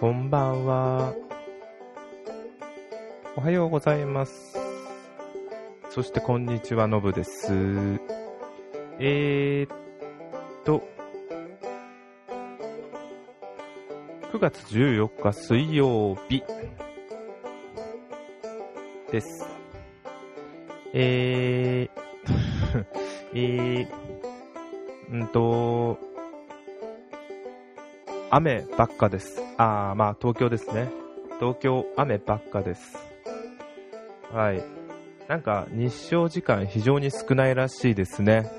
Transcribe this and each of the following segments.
こんばんは。おはようございます。そしてこんにちは、のぶです。9月14日水曜日です。雨ばっかです。まあ東京ですね。東京雨ばっかです。はい。なんか日照時間非常に少ないらしいですね。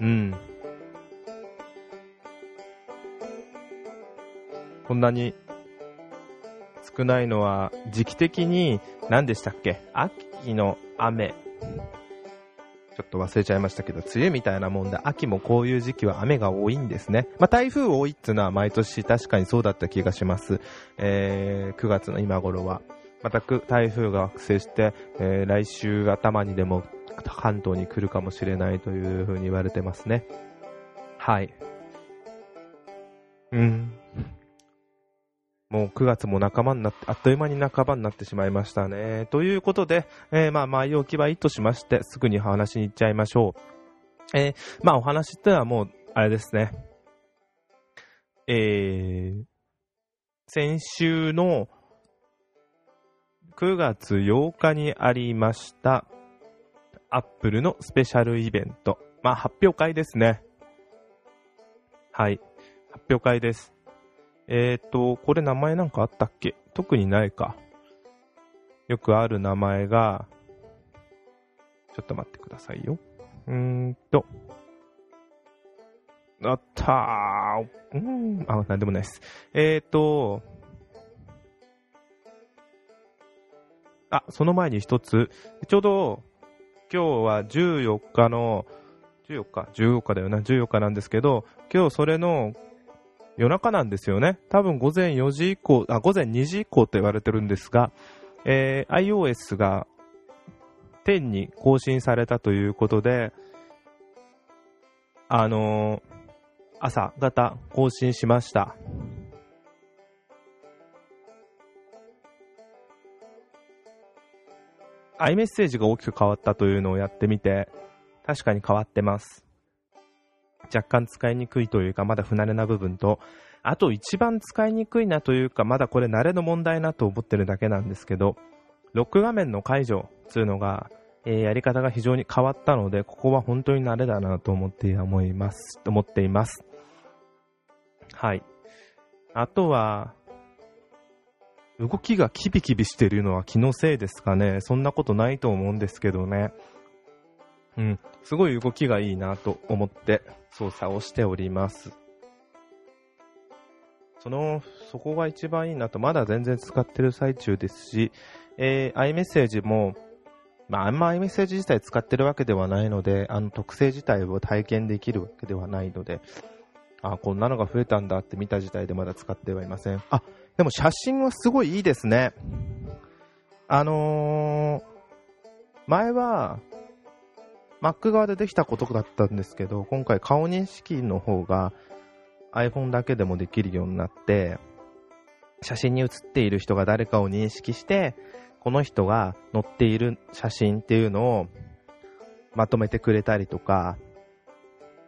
うん。こんなに少ないのは時期的に何でしたっけ？秋の雨。ちょっと忘れちゃいましたけど、梅雨みたいなもんで、秋もこういう時期は雨が多いんですね。まあ、台風多いっていうのは毎年確かにそうだった気がします。9月の今頃は。また台風が発生して、来週頭にでも関東に来るかもしれないというふうに言われてますね。はい。うん。もう9月も半ばになって、あっという間に半ばになってしまいましたね。ということで、まあ前置きはいいとしまして、すぐに話に行っちゃいましょう。まあお話ってのはもう、あれですね。先週の9月8日にありました、Apple のスペシャルイベント。まあ発表会ですね。はい。発表会です。これ名前なんかあったっけ？特にないか。よくある名前が、ちょっと待ってくださいよ。あったー。なんでもないです。その前に一つ、ちょうど、今日は14日なんですけど、今日それの、夜中なんですよね。多分午前2時以降と言われてるんですが、iOS が10に更新されたということで、朝方更新しました。iMessage が大きく変わったというのをやってみて、確かに変わってます。若干使いにくいというか、まだ不慣れな部分と、あと一番使いにくいなというか、まだこれ慣れの問題なと思ってるだけなんですけど、ロック画面の解除というのが、やり方が非常に変わったので、ここは本当に慣れだなと思っています。はい。あとは、動きがキビキビしているのは気のせいですかね。そんなことないと思うんですけどね。うん、すごい動きがいいなと思って操作をしております。そこが一番いいなと、まだ全然使ってる最中ですし、iMessage も、まああんま iMessage 自体使ってるわけではないので、特性自体を体験できるわけではないので、こんなのが増えたんだって見た自体でまだ使ってはいません。でも写真はすごいいいですね。前は、Mac 側でできたことだったんですけど、今回顔認識の方が iPhone だけでもできるようになって、写真に写っている人が誰かを認識して、この人が載っている写真っていうのをまとめてくれたりとか、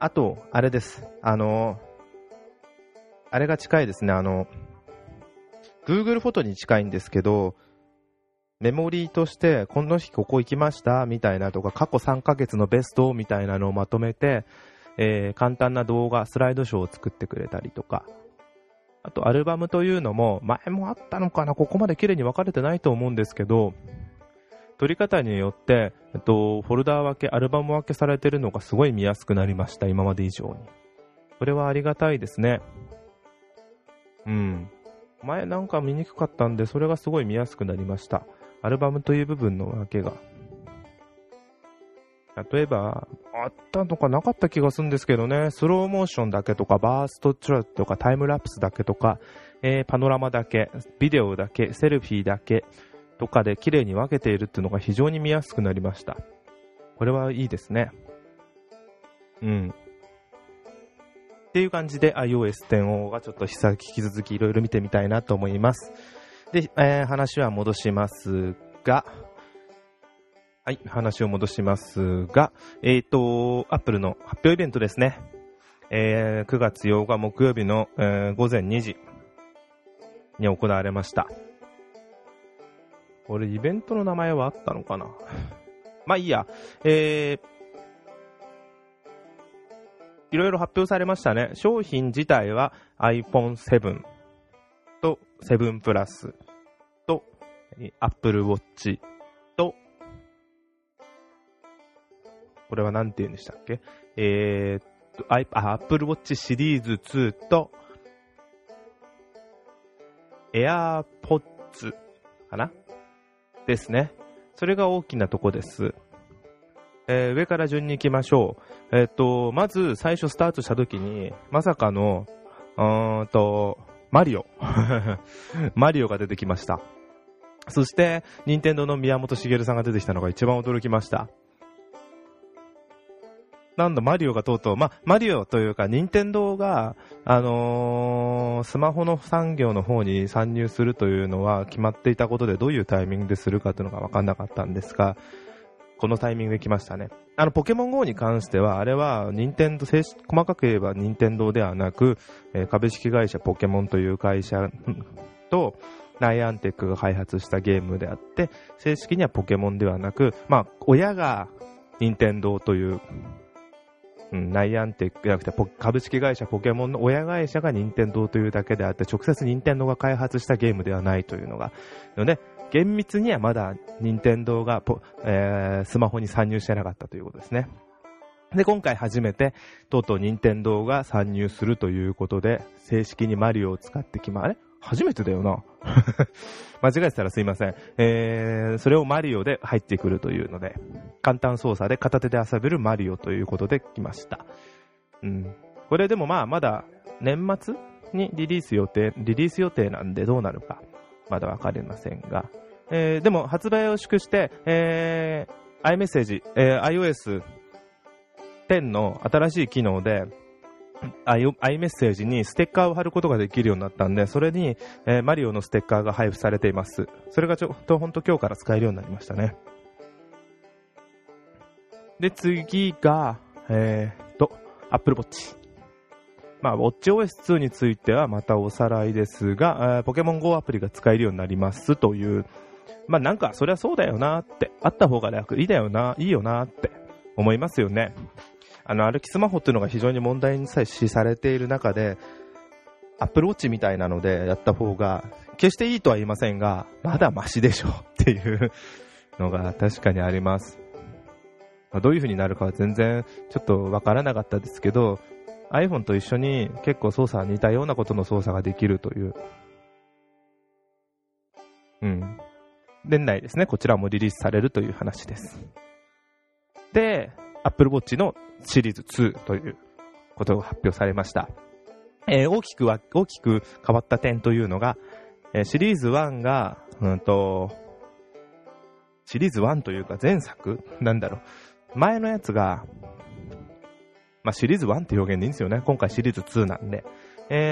あと、あれです。あれが近いですね。Google フォトに近いんですけど、メモリーとしてこの日ここ行きましたみたいなとか、過去3ヶ月のベストみたいなのをまとめて、簡単な動画スライドショーを作ってくれたりとか、あとアルバムというのも前もあったのかな、ここまで綺麗に分かれてないと思うんですけど、撮り方によって、フォルダー分け、アルバム分けされてるのがすごい見やすくなりました、今まで以上に。これはありがたいですね。うん。前なんか見にくかったんで、それがすごい見やすくなりました。アルバムという部分のわけが、例えばあったのかなかった気がするんですけどね、スローモーションだけとか、バーストチュラとか、タイムラプスだけとか、パノラマだけ、ビデオだけ、セルフィーだけとかで綺麗に分けているっていうのが非常に見やすくなりました。これはいいですね。うん。っていう感じで iOS10 がちょっと引き続きいろいろ見てみたいなと思います。で、話を戻しますが、Apple の発表イベントですね。9月8日木曜日の、午前2時に行われました。これイベントの名前はあったのかなまあいいや、いろいろ発表されましたね。商品自体は iPhone7 と7 プラスと Apple Watch とこれはなんて言うんでしたっけ、Apple Watch シリーズ2と AirPods かなですね。それが大きなとこです。上から順に行きましょう。まず最初スタートした時にまさかのマリオが出てきました。そして任天堂の宮本茂さんが出てきたのが一番驚きました。なんだマリオがとうとう、マリオというか任天堂が、スマホの産業の方に参入するというのは決まっていたことで、どういうタイミングでするかというのが分かんなかったんですが、このタイミングで来ましたね。ポケモン GO に関してはあれは任天堂、細かく言えば任天堂ではなく、株式会社ポケモンという会社とナイアンテックが開発したゲームであって、正式にはポケモンではなく、親が任天堂というナイアンテックじゃなくて株式会社ポケモンの親会社が任天堂というだけであって、直接任天堂が開発したゲームではないというのがのね、厳密にはまだ任天堂がスマホに参入してなかったということですね。で、今回初めてとうとう任天堂が参入するということで、正式にマリオを使ってあれ初めてだよな間違えてたらすいません。それをマリオで入ってくるというので、簡単操作で片手で遊べるマリオということで来ました。これでもまだ年末にリリース予定なんでどうなるかまだ分かりませんが、でも発売を祝して、iMessage、iOS10 の新しい機能でiMessage にステッカーを貼ることができるようになったんで、それに、マリオのステッカーが配布されています。それがちょっと本当今日から使えるようになりましたね。で、次がApple Watch。WatchOS2 についてはまたおさらいですが、ポケモン GO アプリが使えるようになりますという、なんかそりゃそうだよなって、あった方が楽いいだよな、いいよなって思いますよね。歩きスマホっていうのが非常に問題に視されている中で、Apple Watch みたいなのでやった方が決していいとは言いませんが、まだマシでしょっていうのが確かにあります。どういう風になるかは全然ちょっとわからなかったですけど、iPhone と一緒に結構操作、似たようなことの操作ができるという、年内ですね、こちらもリリースされるという話です。で、Apple Watch のシリーズ2ということが発表されました。大きく変わった点というのが、シリーズ1がシリーズ1というか前作前のやつが、シリーズ1って表現でいいんですよね。今回シリーズ2なんで、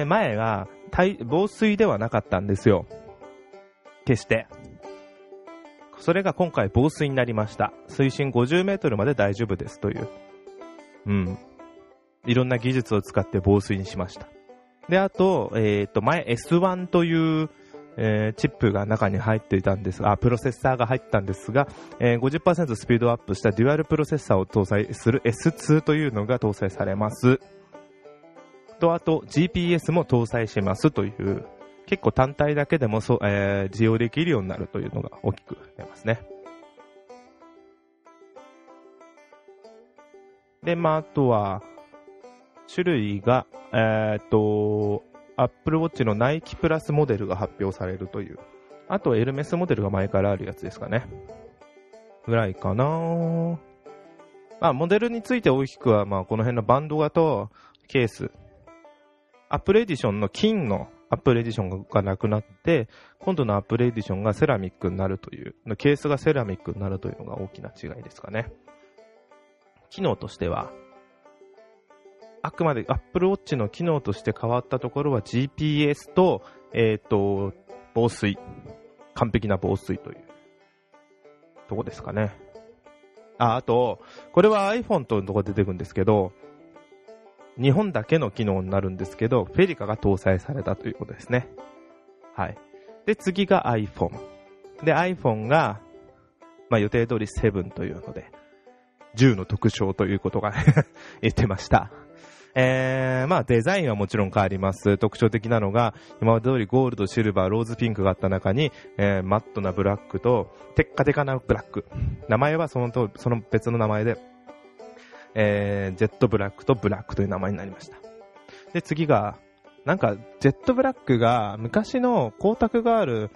前が防水ではなかったんですよ、決して。それが今回防水になりました。水深50メートルまで大丈夫ですという、いろんな技術を使って防水にしました。で、あと、前 S1 という、チップが中に入っていたんですが、プロセッサーが入ったんですが、50% スピードアップしたデュアルプロセッサーを搭載する S2 というのが搭載されます。と、あと GPS も搭載しますという、結構単体だけでも利用できるようになるというのが大きく出ますね。で、あとは種類が、Apple Watch のナイキプラスモデルが発表されるという、あとエルメスモデルが前からあるやつですかねぐらいかな。モデルについて大きくは、この辺のバンド型とケース、Appleエディションの金のアップルエディションがなくなって、今度のアップルエディションがセラミックになるという、ケースがセラミックになるというのが大きな違いですかね。機能としてはあくまで Apple Watch の機能として変わったところは GPS と、防水、完璧な防水というとこですかね。あとこれは iPhone というところ出てくるんですけど、日本だけの機能になるんですけど、フェリカが搭載されたということですね。はい。で次が iPhone で iPhone が、予定通り7というので10の特徴ということが言ってました。デザインはもちろん変わります。特徴的なのが今まで通りゴールド、シルバー、ローズピンクがあった中に、マットなブラックとテッカテカなブラック、名前はその別の名前で、ジェットブラックとブラックという名前になりました。で次がなんかジェットブラックが昔の光沢がある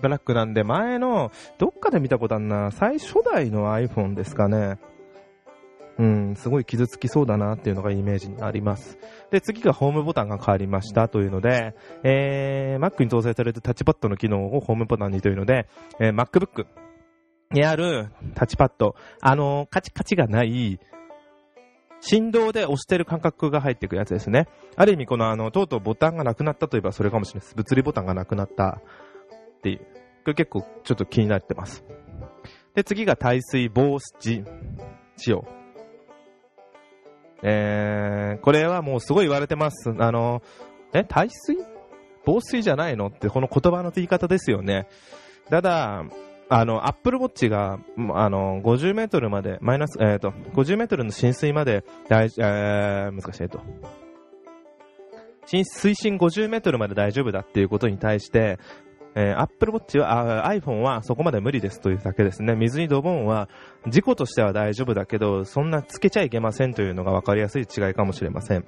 ブラックなんで、前のどっかで見たことあるな、初代の iPhone ですかね。すごい傷つきそうだなっていうのがイメージにあります。で次がホームボタンが変わりましたというので、Mac に搭載されたタッチパッドの機能をホームボタンにというので、MacBook にあるタッチパッド、カチカチがない振動で押してる感覚が入っていくやつですね。ある意味このとうとうボタンがなくなったといえばそれかもしれないです。物理ボタンがなくなったっていう、これ結構ちょっと気になってます。で次が耐水防止仕様、これはもうすごい言われてます。耐水防水じゃないのってこの言葉の言い方ですよね。ただApple Watch が50メートルまでマイナス、50メートルの浸水まで難しいと水深50メートルまで大丈夫だっていうことに対して、Apple Watch は iPhone はそこまで無理ですというだけですね。水にドボンは事故としては大丈夫だけど、そんなつけちゃいけませんというのが分かりやすい違いかもしれません。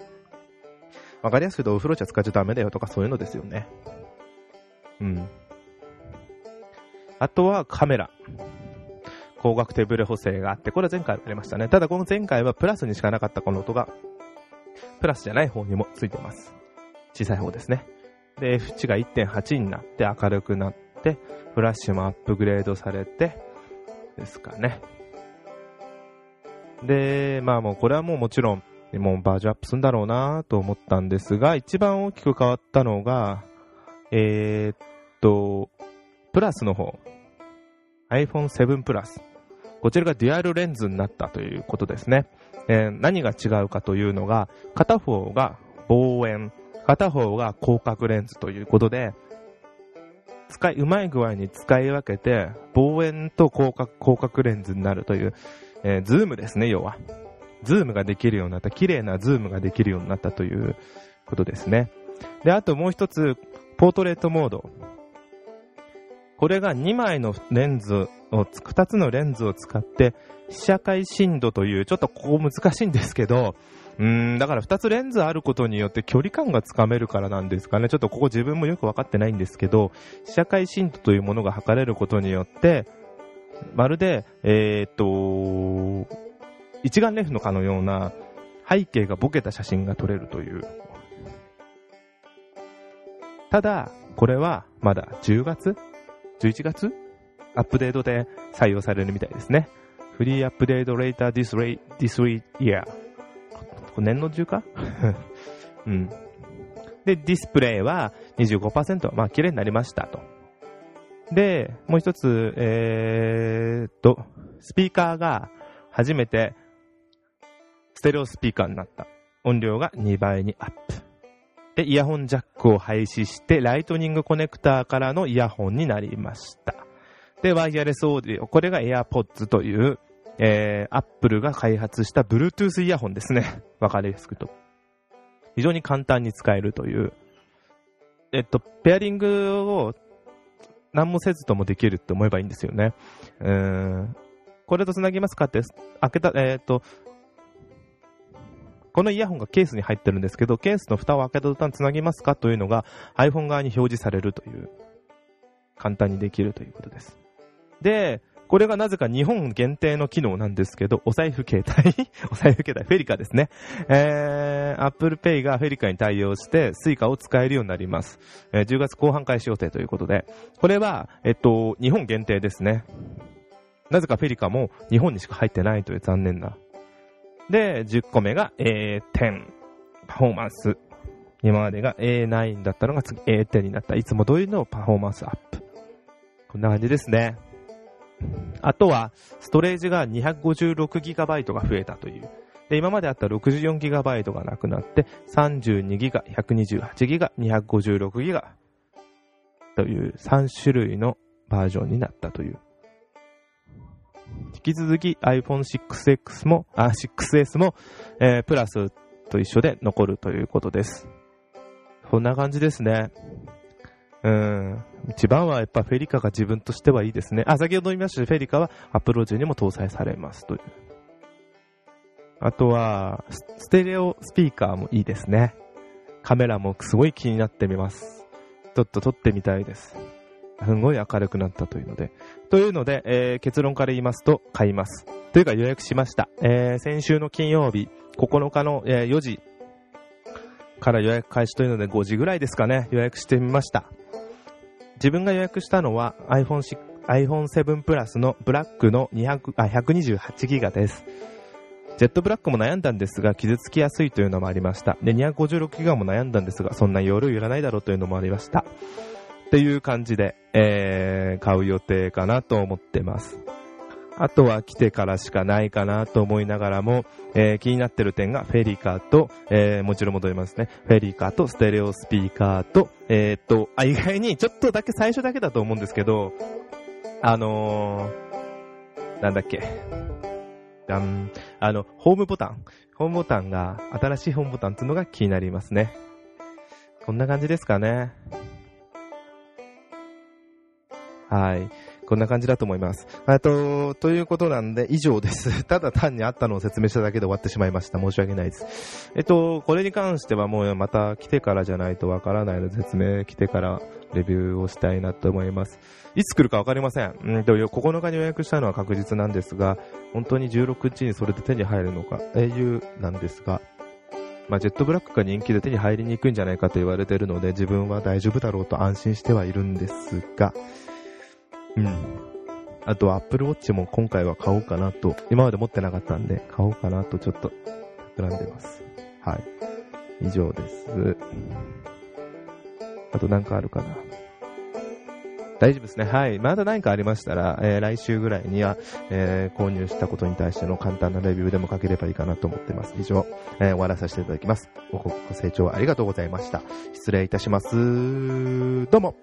分かりやすくお風呂茶使っちゃダメだよとかそういうのですよね。あとはカメラ、光学手ブレ補正があって、これは前回ありましたね。ただこの前回はプラスにしかなかったこの音がプラスじゃない方にもついてます。小さい方ですね。で F 値が 1.8 になって明るくなって、フラッシュもアップグレードされてですかね。でもうこれはもうもちろんもうバージョンアップするんだろうなと思ったんですが、一番大きく変わったのがプラスの方、 iPhone7 プラス、こちらがデュアルレンズになったということですね。何が違うかというのが、片方が望遠、片方が広角レンズということで、うまい具合に使い分けて望遠と広角レンズになるという、ズームですね。要はズームができるようになった、綺麗なズームができるようになったということですね。であともう一つポートレートモード、これが2枚のレンズを、2つのレンズを使って被写界深度という、ちょっとここ難しいんですけど、だから2つレンズあることによって距離感がつかめるからなんですかね。ちょっとここ自分もよく分かってないんですけど、被写界深度というものが測れることによって、まるで一眼レフのかのような背景がボケた写真が撮れるという。ただこれはまだ10月11月アップデートで採用されるみたいですね。フリーアップデートレーター this year、 年の中か、でディスプレイは 25% 綺麗になりましたと。でもう一つ、スピーカーが初めてステレオスピーカーになった、音量が2倍にアップで、イヤホンジャックを廃止してライトニングコネクターからのイヤホンになりました。でワイヤレスオーディオ、これが AirPods という、Apple が開発した Bluetooth イヤホンですね。わかりやすくと非常に簡単に使えるという、ペアリングを何もせずともできるって思えばいいんですよね。これとつなぎますかって開けた、このイヤホンがケースに入ってるんですけど、ケースの蓋を開けた途端つなぎますかというのが iPhone 側に表示されるという、簡単にできるということです。でこれがなぜか日本限定の機能なんですけど、お財布携帯お財布携帯フェリカですね。Apple Pay がフェリカに対応して Suica を使えるようになります。10月後半開始予定ということで、これは日本限定ですね。なぜかフェリカも日本にしか入ってないという残念な。で、10個目が A10 パフォーマンス。今までが A9 だったのが次 A10 になった。いつも通りのパフォーマンスアップ。こんな感じですね。あとはストレージが 256GB が増えたという。で、今まであった 64GB がなくなって 32GB、128GB、256GB という3種類のバージョンになったという。引き続き iPhone6S も、6S も、プラスと一緒で残るということです。こんな感じですね。一番はやっぱフェリカが自分としてはいいですね。あ、先ほど言いましたフェリカは Apple Watch にも搭載されますという。あとはステレオスピーカーもいいですね。カメラもすごい気になってみます。ちょっと撮ってみたいです。すごい明るくなったというので。結論から言いますと、買います。というか予約しました。先週の金曜日、9日の4時から予約開始というので5時ぐらいですかね、予約してみました。自分が予約したのは iPhone7 プラスのブラックの128ギガです。ジェットブラックも悩んだんですが、傷つきやすいというのもありました。で、256ギガも悩んだんですが、そんな夜いらないだろうというのもありました。っていう感じで、買う予定かなと思ってます。あとは来てからしかないかなと思いながらも、気になってる点がフェリカと、もちろん戻りますね。フェリカとステレオスピーカーと、意外にちょっとだけ最初だけだと思うんですけど、なんだっけ。ホームボタンが、新しいホームボタンっていうのが気になりますね。こんな感じですかね。はい。こんな感じだと思います。ということなんで以上です。ただ単にあったのを説明しただけで終わってしまいました。申し訳ないです。これに関してはもうまた来てからじゃないとわからないので説明来てからレビューをしたいなと思います。いつ来るかわかりません。9日に予約したのは確実なんですが、本当に16日にそれで手に入るのか、いうなんですが、まあ、ジェットブラックが人気で手に入りにくいんじゃないかと言われているので、自分は大丈夫だろうと安心してはいるんですが、あとは Apple Watch も今回は買おうかなと、今まで持ってなかったんで買おうかなとちょっと膨らんでます。はい、以上です。あと何かあるかな。大丈夫ですね。はい、まだ何かありましたら、来週ぐらいには、購入したことに対しての簡単なレビューでも書ければいいかなと思ってます。以上、終わらさせていただきます。ご清聴ありがとうございました。失礼いたします。どうも。